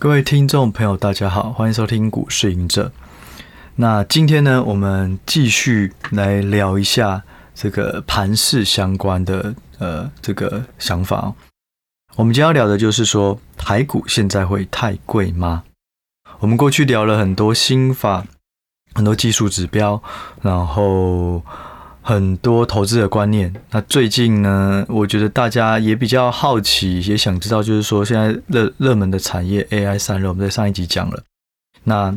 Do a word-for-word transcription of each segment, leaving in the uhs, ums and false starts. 各位听众朋友大家好，欢迎收听股市赢者。那今天呢，我们继续来聊一下这个盘势相关的呃这个想法哦。我们今天要聊的就是说，台股现在会太贵吗？我们过去聊了很多心法，很多技术指标，然后很多投资的观念。那最近呢，我觉得大家也比较好奇，也想知道，就是说现在热热门的产业 A I 散热，我们在上一集讲了。那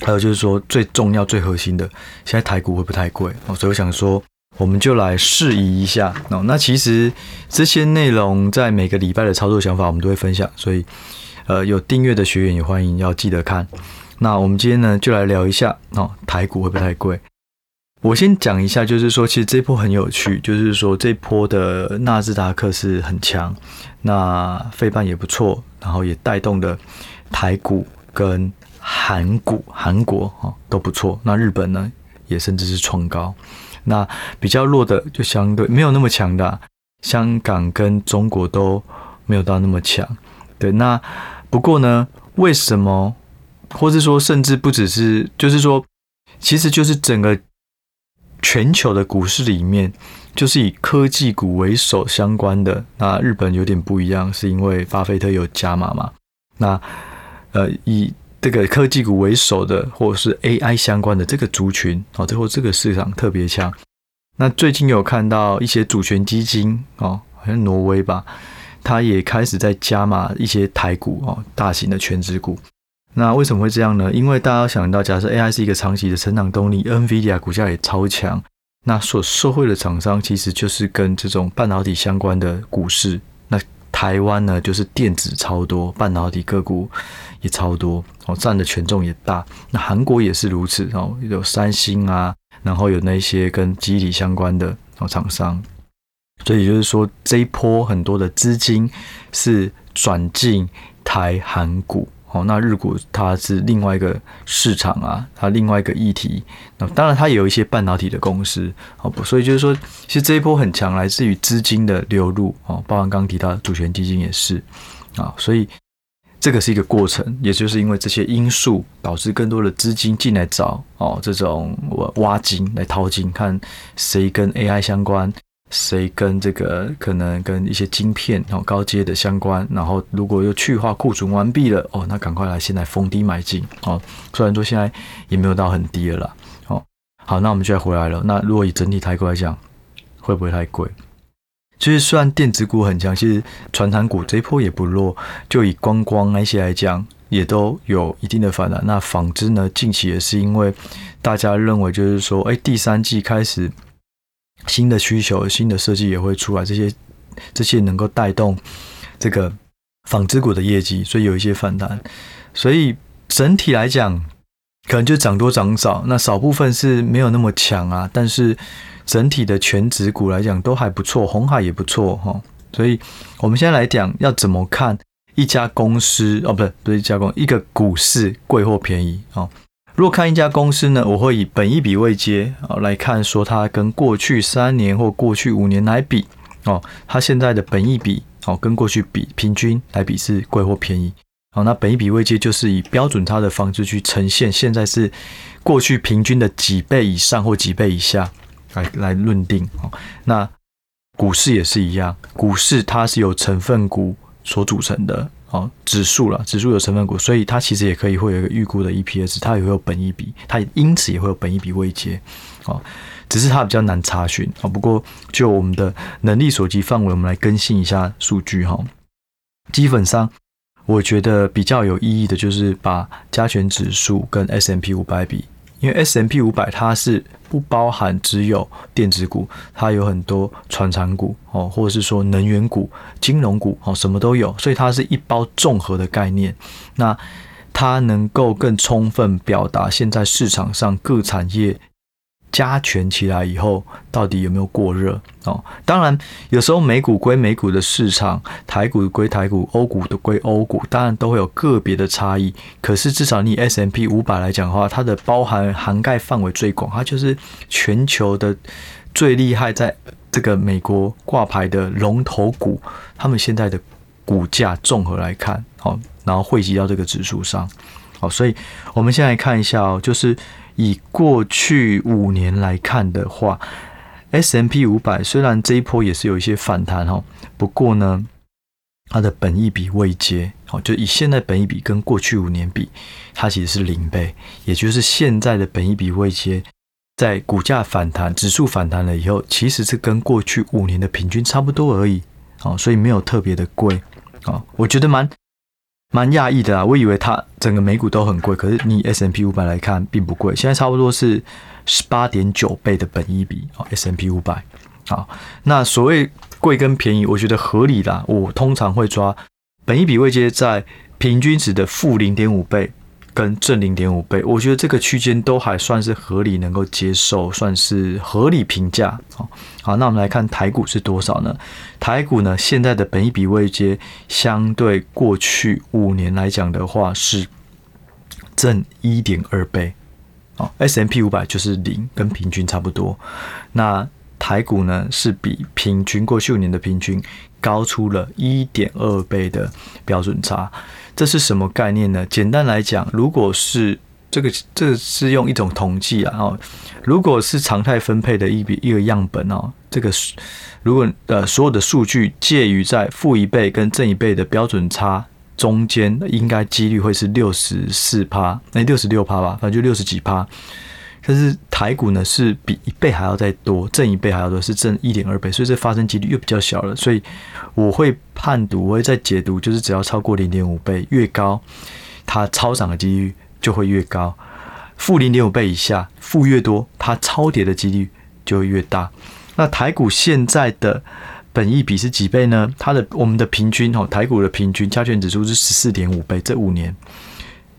还有就是说最重要、最核心的，现在台股会不会太贵？哦，所以我想说，我们就来试疑一下。哦，那其实这些内容在每个礼拜的操作想法，我们都会分享，所以呃，有订阅的学员也欢迎要记得看。那我们今天呢，就来聊一下哦，台股会不会太贵？我先讲一下，就是说，其实这波很有趣，就是说这波的纳斯达克是很强，那费半也不错，然后也带动的台股跟韩股、韩国、哦、都不错。那日本呢，也甚至是创高。那比较弱的就相对没有那么强的、啊，香港跟中国都没有到那么强。对，那不过呢，为什么，或是说甚至不只是，就是说，其实就是整个全球的股市里面，就是以科技股为首相关的。那日本有点不一样，是因为巴菲特有加码嘛。那呃，以这个科技股为首的，或者是 A I 相关的这个族群，哦，这或这个市场特别强。那最近有看到一些主权基金，哦，好像挪威吧，它也开始在加码一些台股，哦，大型的全指股。那为什么会这样呢？因为大家要想到，假设 A I 是一个长期的成长动力 ，NVIDIA 股价也超强，那所受惠的厂商其实就是跟这种半导体相关的股市。那台湾呢，就是电子超多，半导体个股也超多，哦，占的权重也大。那韩国也是如此，哦，有三星啊，然后有那些跟记忆体相关的哦厂商。所以就是说，这一波很多的资金是转进台韩股。哦，那日股它是另外一个市场啊，它另外一个议题。那当然它也有一些半导体的公司，哦，所以就是说，其实这一波很强，来自于资金的流入，哦，包含刚刚提到的主权基金也是啊，哦，所以这个是一个过程，也就是因为这些因素导致更多的资金进来找哦，这种挖金来淘金，看谁跟 A I 相关。谁跟这个可能跟一些晶片然后高阶的相关，然后如果又去化库存完毕了哦，那赶快来现在逢低买进哦。虽然说现在也没有到很低了啦哦。好，那我们就来回来了。那如果以整体台股来讲，会不会太贵？其实虽然电子股很强，其实传产股这一波也不弱，就以观光那些来讲，也都有一定的反弹。那纺织呢，近期也是因为大家认为就是说，哎，第三季开始。新的需求、新的设计也会出来，这些这些能够带动这个纺织股的业绩，所以有一些反弹。所以整体来讲，可能就涨多涨少，那少部分是没有那么强啊。但是整体的全指股来讲都还不错，鸿海也不错哈。所以我们现在来讲，要怎么看一家公司哦，不是不是一家公司，一个股市贵或便宜哦。如果看一家公司呢，我会以本益比位阶来看，说它跟过去三年或过去五年来比，哦，它现在的本益比哦跟过去比平均来比是贵或便宜。哦，那本益比位阶就是以标准差的方式去呈现，现在是过去平均的几倍以上或几倍以下来来论定。哦，那股市也是一样，股市它是由成分股所组成的。哦，指数啦，指数有成分股，所以它其实也可以会有一个预估的 E P S， 它也会有本益比，它因此也会有本益比位阶，哦，只是它比较难查询，哦，不过就我们的能力所及范围，我们来更新一下数据，哦，基本上我觉得比较有意义的就是把加权指数跟 S and P 五百 比，因为 S and P 五百 它是不包含只有电子股，它有很多传产股哦，或者是说能源股、金融股哦，什么都有，所以它是一包综合的概念。那它能够更充分表达现在市场上各产业加权起来以后到底有没有过热哦。当然，有时候美股归美股的市场，台股归台股，欧股的归欧股，当然都会有个别的差异。可是至少你 S and P 五百 来讲的话，它的包含涵盖范围最广，它就是全球的最厉害，在这个美国挂牌的龙头股，他们现在的股价综合来看，哦，然后汇集到这个指数上。好，所以我们先来看一下哦，就是以过去五年来看的话， S and P 五百 虽然这一波也是有一些反弹哦，不过呢它的本益比位阶，就以现在本益比跟过去五年比，它其实是零倍，也就是现在的本益比位阶在股价反弹指数反弹了以后，其实是跟过去五年的平均差不多而已，所以没有特别的贵。我觉得蛮蛮讶异的啦，我以为它整个美股都很贵，可是你 S and P 五百 来看并不贵，现在差不多是 十八点九 倍的本益比 S and P 五百。 好，那所谓贵跟便宜我觉得合理啦，我通常会抓本益比位阶在平均值的负 零点五 倍跟正 零点五 倍，我觉得这个区间都还算是合理能够接受，算是合理评价。好，那我们来看台股是多少呢？台股呢现在的本益比位阶相对过去五年来讲的话是正 一点二 倍， S and P 五百 就是零，跟平均差不多。那台股呢是比平均过去五年的平均高出了 一点二 倍的标准差，这是什么概念呢？简单来讲，如果是这个这个、是用一种统计啊、哦，如果是常态分配的一笔一个样本哦，这个如果呃所有的数据介于在负一倍跟正一倍的标准差中间，应该几率会是 百分之六十四， 那 百分之六十六 吧，反正就六十几%。但是台股呢是比一倍还要再多，正一倍还要多，是正 一点二 倍，所以这发生几率又比较小了。所以我会判读，我会再解读，就是只要超过 零点五 倍越高，它超涨的几率就会越高，负 零点五 倍以下，负越多，它超跌的几率就会越大。那台股现在的本益比是几倍呢？它的我们的平均台股的平均加权指数是 十四点五 倍，这五年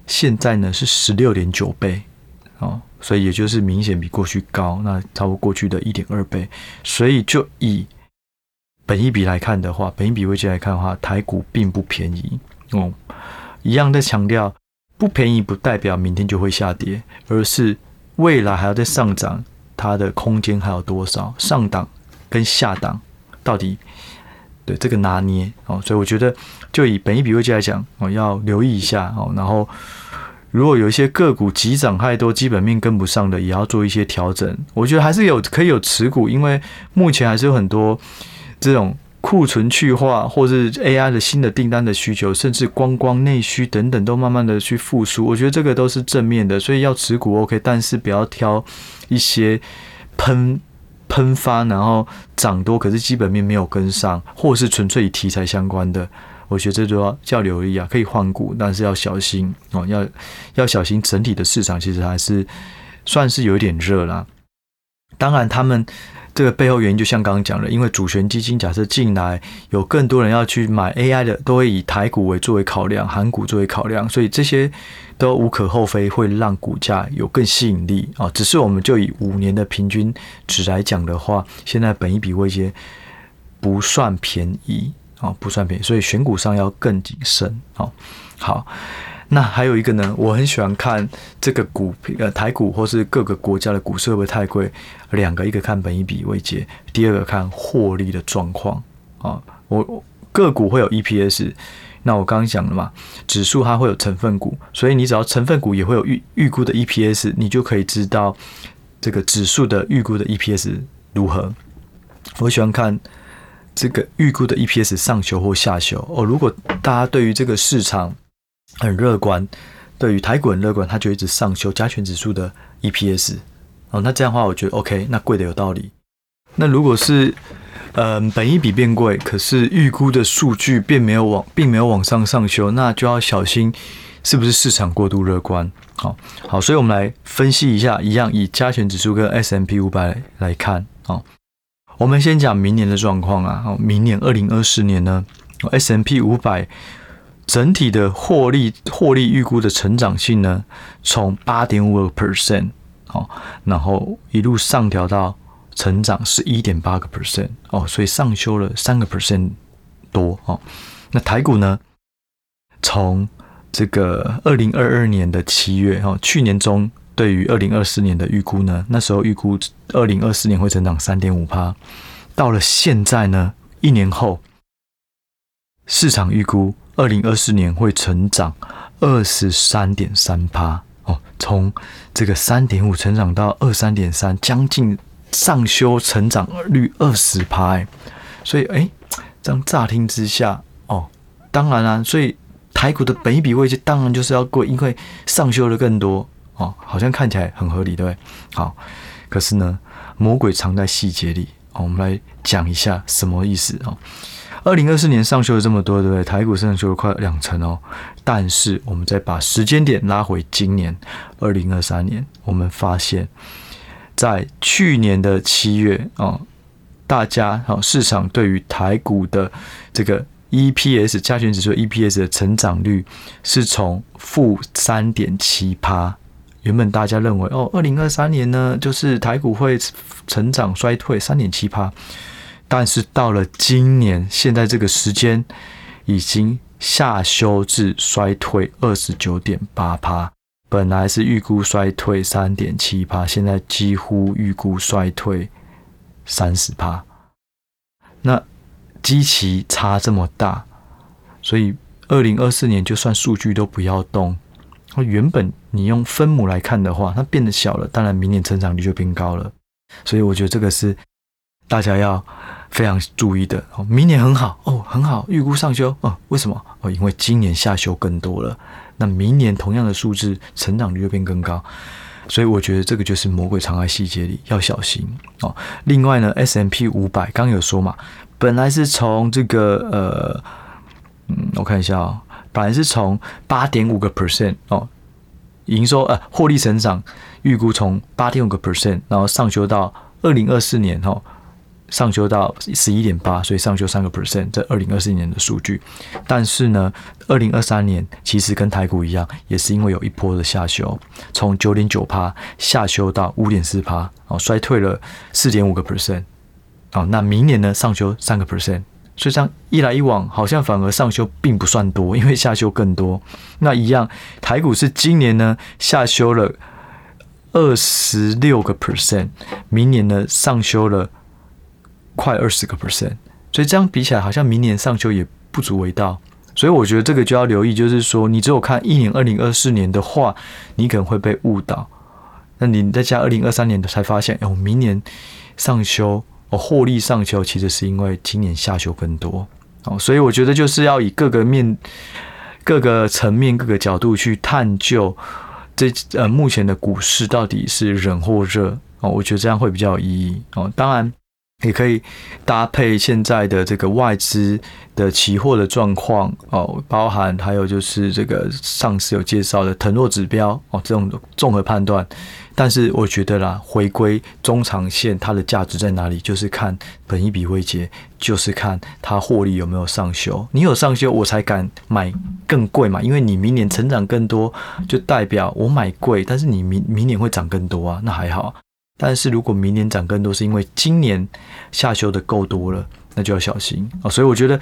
现在呢是 十六点九 倍哦，所以也就是明显比过去高，那超过过去的 一点二 倍。所以就以本益比来看的话，本益比位阶来看的话，台股并不便宜、嗯、一样在强调，不便宜不代表明天就会下跌，而是未来还要再上涨，它的空间还有多少，上档跟下档到底对这个拿捏、哦、所以我觉得就以本益比位阶来讲、哦、要留意一下、哦、然后如果有一些个股急涨太多，基本面跟不上的，也要做一些调整。我觉得还是有可以有持股，因为目前还是有很多这种库存去化，或是 A I 的新的订单的需求，甚至观光内需等等，都慢慢的去复苏。我觉得这个都是正面的，所以要持股 OK， 但是不要挑一些喷喷发，然后涨多，可是基本面没有跟上，或是纯粹以题材相关的。我觉得这就要要留意啊，可以换股，但是要小心哦，要要小心整体的市场其实还是算是有一点热啦。当然，他们这个背后原因就像刚刚讲的，因为主权基金假设进来，有更多人要去买 A I 的，都会以台股为作为考量，韩股作为考量，所以这些都无可厚非，会让股价有更吸引力啊、哦。只是我们就以五年的平均值来讲的话，现在本益比位阶不算便宜。哦、不算便宜，所以选股上要更谨慎、哦、好，那还有一个呢，我很喜欢看这个股、呃、台股或是各个国家的股市会不会太贵，两个，一个看本益比位阶，第二个看获利的状况、哦、我个股会有 E P S， 那我刚刚讲了嘛，指数它会有成分股，所以你只要成分股也会有 预, 预估的 E P S， 你就可以知道这个指数的预估的 E P S 如何。我喜欢看这个预估的 E P S 上修或下修、哦、如果大家对于这个市场很乐观，对于台股很乐观，它就一直上修加权指数的 E P S、哦、那这样的话我觉得 OK， 那贵的有道理。那如果是、呃、本益比变贵，可是预估的数据并没有往并没有往上上修，那就要小心是不是市场过度乐观。好好，所以我们来分析一下，一样以加权指数跟 S and P 五百 来看。好，我们先讲明年的状况啊，明年二零二四年呢 ，S and P 五百 整体的获利获利预估的成长性呢，从 百分之八点五二 哦，然后一路上调到成长 百分之十一点八 哦，所以上修了 百分之三 多哦。那台股呢，从这个二零二二年的七月哦，去年中。对于二零二四年的预估呢，那时候预估二零二四年会成长 百分之三点五， 到了现在呢，一年后市场预估二零二四年会成长 百分之二十三点三、哦、从这个 三点五 成长到 百分之二十三点三， 将近上修成长率 百分之二十、欸、所以哎，这样乍听之下哦，当然啦、啊，所以台股的本益比位置当然就是要贵，因为上修的更多哦，好像看起来很合理，对不对？好，可是呢，魔鬼藏在细节里哦，我们来讲一下什么意思哦。二零二四年上修了这么多，对不对？台股上修了快两成哦。但是我们再把时间点拉回今年二零二三年，我们发现，在去年的七月哦，大家哦市场对于台股的这个 E P S 加权指数 E P S 的成长率是从负 百分之三点七， 原本大家认为哦二零二三年呢就是台股会成长衰退 百分之三点七， 但是到了今年现在这个时间已经下修至衰退 百分之二十九点八， 本来是预估衰退 百分之三点七， 现在几乎预估衰退 百分之三十。 那基期差这么大，所以二零二四年就算数据都不要动，原本你用分母来看的话，它变得小了，当然明年成长率就变高了。所以我觉得这个是大家要非常注意的。明年很好哦，很好，预估上修哦，为什么？哦，因为今年下修更多了，那明年同样的数字成长率就变更高。所以我觉得这个就是魔鬼藏在细节里，要小心哦。另外呢 ，S and P 五百 刚刚有说嘛，本来是从这个呃，嗯，我看一下哦，本来是从 百分之八点五 哦，营收呃获利成长预估从 百分之八点五， 然后上修到二零二四年哦，上修到 百分之十一点八， 所以上修 百分之三， 这二零二四年的数据。但是呢二零二三年其实跟台股一样，也是因为有一波的下修，从 百分之九点九 下修到 百分之五点四、哦、衰退了 百分之四点五、哦、那明年呢上修 百分之三， 所以这样一来一往，好像反而上修并不算多，因为下修更多。那一样台股是今年呢下修了 百分之二十六， 明年呢上修了快 百分之二十， 所以这样比起来好像明年上修也不足为道。所以我觉得这个就要留意，就是说你只有看一年二零二四年的话，你可能会被误导。那你再加二零二三年才发现、欸、我明年上修哦，获利上修其实是因为今年下修更多、哦、所以我觉得就是要以各个面各个层面各个角度去探究这、呃、目前的股市到底是冷或热、哦、我觉得这样会比较有意义、哦、当然也可以搭配现在的这个外资的期货的状况哦，包含还有就是这个上次有介绍的腾落指标哦，这种综合判断。但是我觉得啦，回归中长线它的价值在哪里，就是看本益比位阶，就是看它获利有没有上修。你有上修，我才敢买更贵嘛，因为你明年成长更多，就代表我买贵，但是你 明, 明年会涨更多啊，那还好。但是如果明年涨更多，是因为今年下修的够多了，那就要小心、哦、所以我觉得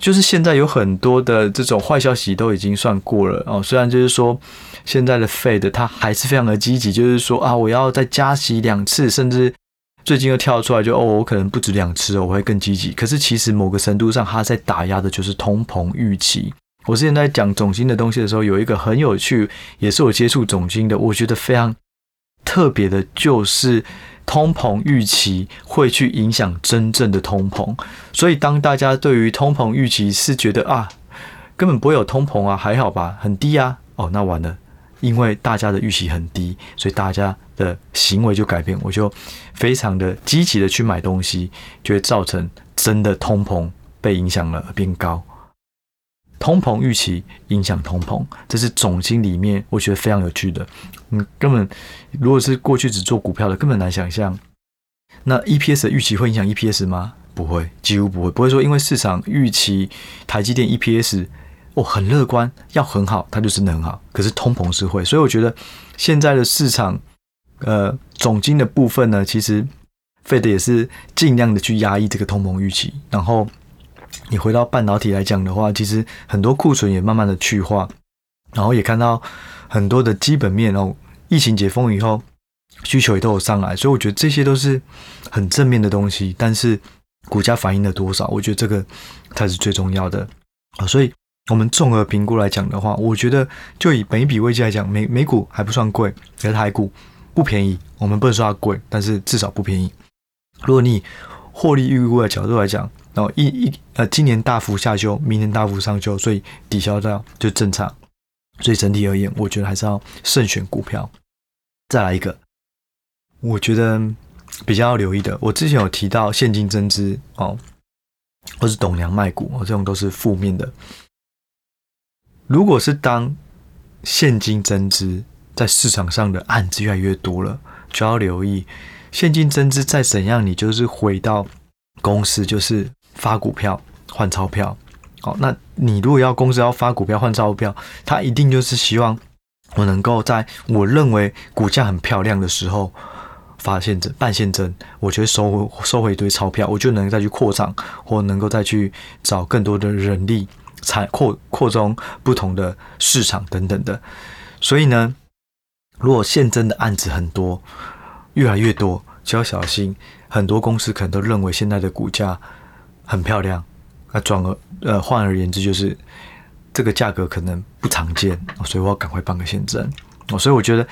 就是现在有很多的这种坏消息都已经算过了、哦、虽然就是说现在的 Fed 它还是非常的积极，就是说啊，我要再加息两次，甚至最近又跳出来就哦，我可能不止两次哦，我会更积极。可是其实某个程度上它在打压的就是通膨预期。我之前在讲总经的东西的时候，有一个很有趣，也是我接触总经的，我觉得非常特别的，就是通膨预期会去影响真正的通膨。所以当大家对于通膨预期是觉得啊，根本不会有通膨啊，还好吧，很低啊，哦，那完了，因为大家的预期很低，所以大家的行为就改变，我就非常的积极的去买东西，就会造成真的通膨被影响了而变高。通膨预期影响通膨，这是总经里面我觉得非常有趣的。嗯，根本如果是过去只做股票的，根本难想象。那 E P S 的预期会影响 E P S 吗？不会，几乎不会。不会说因为市场预期台积电 E P S 哦很乐观，要很好，它就真的很好。可是通膨是会，所以我觉得现在的市场，呃，总经的部分呢，其实 Fed 也是尽量的去压抑这个通膨预期，然后。你回到半导体来讲的话，其实很多库存也慢慢的去化，然后也看到很多的基本面哦，疫情解封以后需求也都有上来，所以我觉得这些都是很正面的东西。但是股价反映了多少，我觉得这个才是最重要的、哦、所以我们综合评估来讲的话，我觉得就以本益比位置来讲，美美股还不算贵，可是台股不便宜，我们不能说它贵，但是至少不便宜。如果你以获利预估的角度来讲，然后一一呃今年大幅下修，明年大幅上修，所以抵消掉就正常。所以整体而言，我觉得还是要慎选股票。再来一个，我觉得比较要留意的，我之前有提到现金增资哦，或是董娘卖股、哦、这种都是负面的。如果是当现金增资在市场上的案子越来越多了，就要留意现金增资再怎样，你就是回到公司就是发股票换钞票。好，那你如果要公司要发股票换钞票，他一定就是希望我能够在我认为股价很漂亮的时候发现增办现增，我就会收收回一堆钞票，我就能再去扩张，或能够再去找更多的人力，扩扩充不同的市场等等的。所以呢，如果现增的案子很多，越来越多，就要小心。很多公司可能都认为现在的股价很漂亮，那转而呃换而言之就是这个价格可能不常见，哦、所以我要赶快办个现增、哦。所以我觉得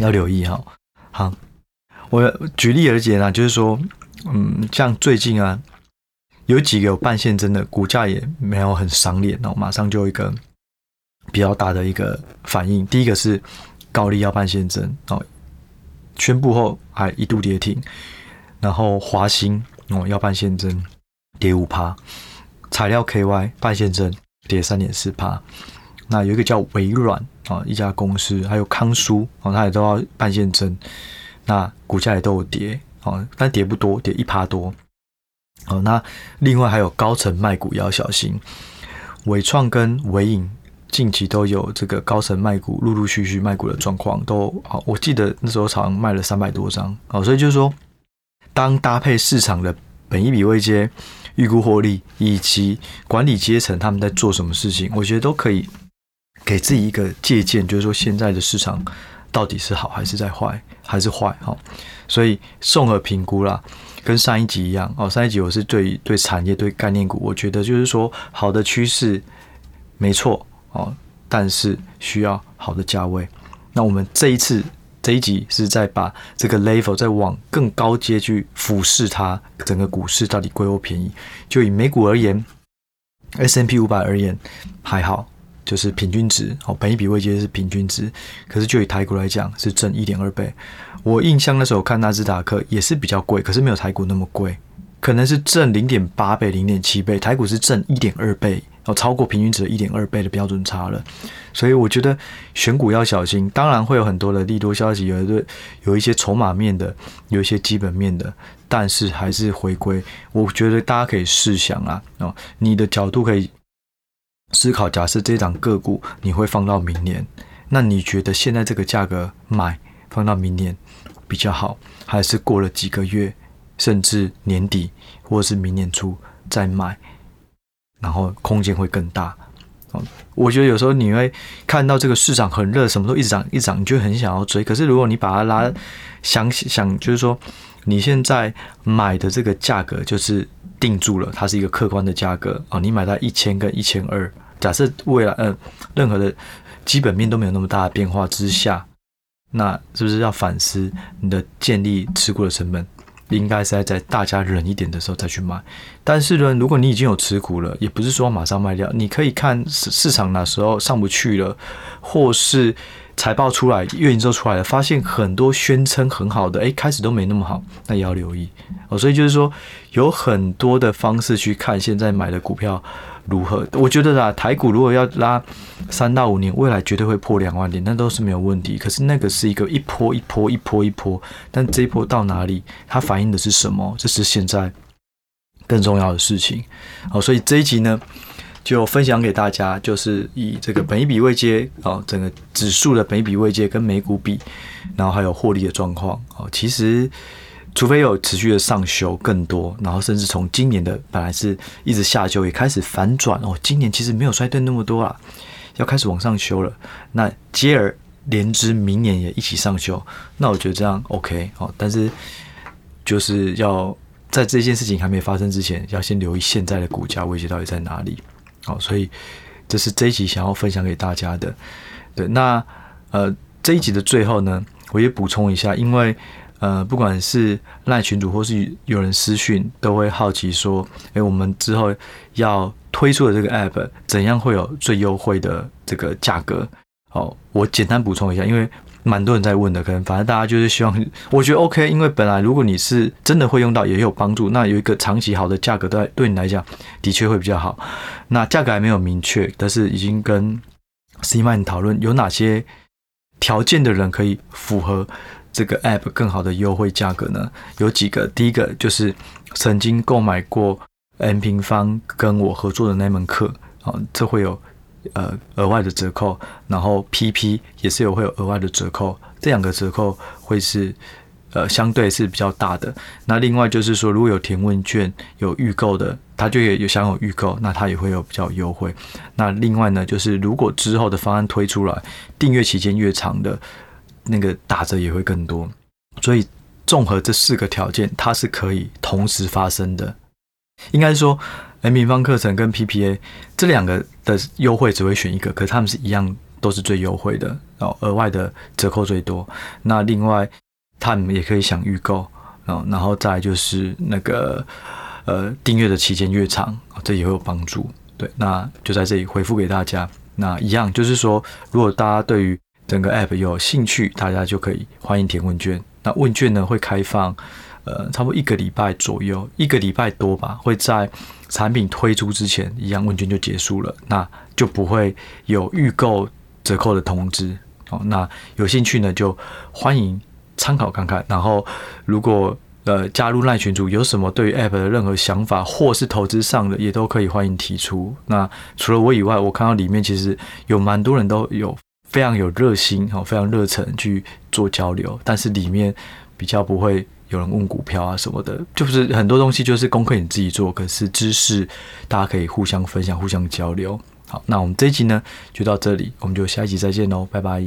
要留意哈、哦。好，我举例而言啊，就是说，嗯，像最近啊。有几个有半现增的股价也没有很赏脸，然后马上就有一个比较大的一个反应。第一个是高力要半现增，然后宣布后还一度跌停，然后华兴、哦、要半现增跌 百分之五， 材料 K Y 半现增跌 百分之三点四。 那有一个叫微软、哦、一家公司，还有康舒、哦、它也都要半现增，那股价也都有跌、哦、但跌不多，跌 百分之一 多。哦、那另外还有高层卖股要小心，伟创跟伟影近期都有这个高层卖股陆陆续续卖股的状况，都、哦、我记得那时候好像卖了三百多张、哦、所以就是说，当搭配市场的本益比位阶、预估获利以及管理阶层他们在做什么事情，我觉得都可以给自己一个借鉴，就是说现在的市场到底是好还是在坏，还是坏、哦、所以综合评估啦。跟上一集一样、哦、上一集我是对对产业对概念股，我觉得就是说好的趋势没错、哦、但是需要好的价位。那我们这一次这一集是在把这个 level 再往更高阶去俯视它，整个股市到底贵或便宜。就以美股而言， S and P 五百 而言还好，就是平均值、哦、本益比位阶是平均值，可是就以台股来讲是正 一点二倍。我印象那时候看纳斯达克也是比较贵，可是没有台股那么贵，可能是正 零点八倍 零点七倍，台股是正 一点二倍、哦、超过平均值的 一点二倍的标准差了。所以我觉得选股要小心，当然会有很多的利多消息， 有, 有一些筹码面的，有一些基本面的，但是还是回归，我觉得大家可以试想啊、哦，你的角度可以思考，假设这档个股你会放到明年，那你觉得现在这个价格买放到明年比较好，还是过了几个月甚至年底或是明年初再买，然后空间会更大。我觉得有时候你会看到这个市场很热，什么都一直涨一直涨，你就很想要追，可是如果你把它拉想想，就是说你现在买的这个价格就是定住了，它是一个客观的价格、哦、你买到一千跟一千二，假设未来、呃、任何的基本面都没有那么大的变化之下，那是不是要反思你的建立持股的成本应该是在大家忍一点的时候再去买。但是呢，如果你已经有持股了，也不是说马上卖掉，你可以看市场哪时候上不去了，或是财报出来，月营收出来了，发现很多宣称很好的，诶，开始都没那么好，那也要留意、哦、所以就是说有很多的方式去看现在买的股票如何。我觉得啦，台股如果要拉三到五年，未来绝对会破两万点，那都是没有问题，可是那个是一个一波一波一波一波，但这一波到哪里，它反映的是什么，这是现在更重要的事情、哦、所以这一集呢就分享给大家，就是以这个本益比位阶、哦、整个指数的本益比位阶跟美股比，然后还有获利的状况、哦、其实除非有持续的上修更多，然后甚至从今年的本来是一直下修也开始反转、哦、今年其实没有衰退那么多啦，要开始往上修了，那接而连之明年也一起上修，那我觉得这样 OK、哦、但是就是要在这件事情还没发生之前，要先留意现在的股价位阶到底在哪里。好，所以这是这一集想要分享给大家的。对，那呃这一集的最后呢，我也补充一下，因为呃不管是赖群组或是有人私讯都会好奇说，哎，我们之后要推出的这个 app 怎样会有最优惠的这个价格。好，我简单补充一下，因为蛮多人在问的，可能反正大家就是希望，我觉得 OK， 因为本来如果你是真的会用到也有帮助，那有一个长期好的价格对对你来讲的确会比较好。那价格还没有明确，但是已经跟 Cman 讨论有哪些条件的人可以符合这个 app 更好的优惠价格呢？有几个，第一个就是曾经购买过 M 平方跟我合作的那门课，哦，这会有呃，额外的折扣，然后 P P 也是有会有额外的折扣，这两个折扣会是呃相对是比较大的。那另外就是说，如果有填问卷有预购的，他就也有享有预购，那他也会有比较优惠。那另外呢，就是如果之后的方案推出来，订阅期间越长的，那个打折也会更多。所以综合这四个条件，它是可以同时发生的。应该说 M 平方课程跟 P P A 这两个的优惠只会选一个，可是他们是一样都是最优惠的，然后额外的折扣最多。那另外他们也可以享预购，然后再来就是那个呃订阅的期间越长，这也会有帮助。对，那就在这里回复给大家。那一样就是说，如果大家对于整个 app 有兴趣，大家就可以欢迎填问卷。那问卷呢会开放呃，差不多一个礼拜左右，一个礼拜多吧，会在产品推出之前，一样问卷就结束了，那就不会有预购折扣的通知。哦，那有兴趣呢，就欢迎参考看看。然后，如果呃加入 LINE 群组，有什么对于 App 的任何想法，或是投资上的，也都可以欢迎提出。那除了我以外，我看到里面其实有蛮多人都有非常有热心，哦，非常热忱去做交流，但是里面比较不会有人问股票啊什么的，就是很多东西就是功课你自己做，可是知识大家可以互相分享互相交流。好，那我们这一集呢就到这里，我们就下一集再见咯，拜拜。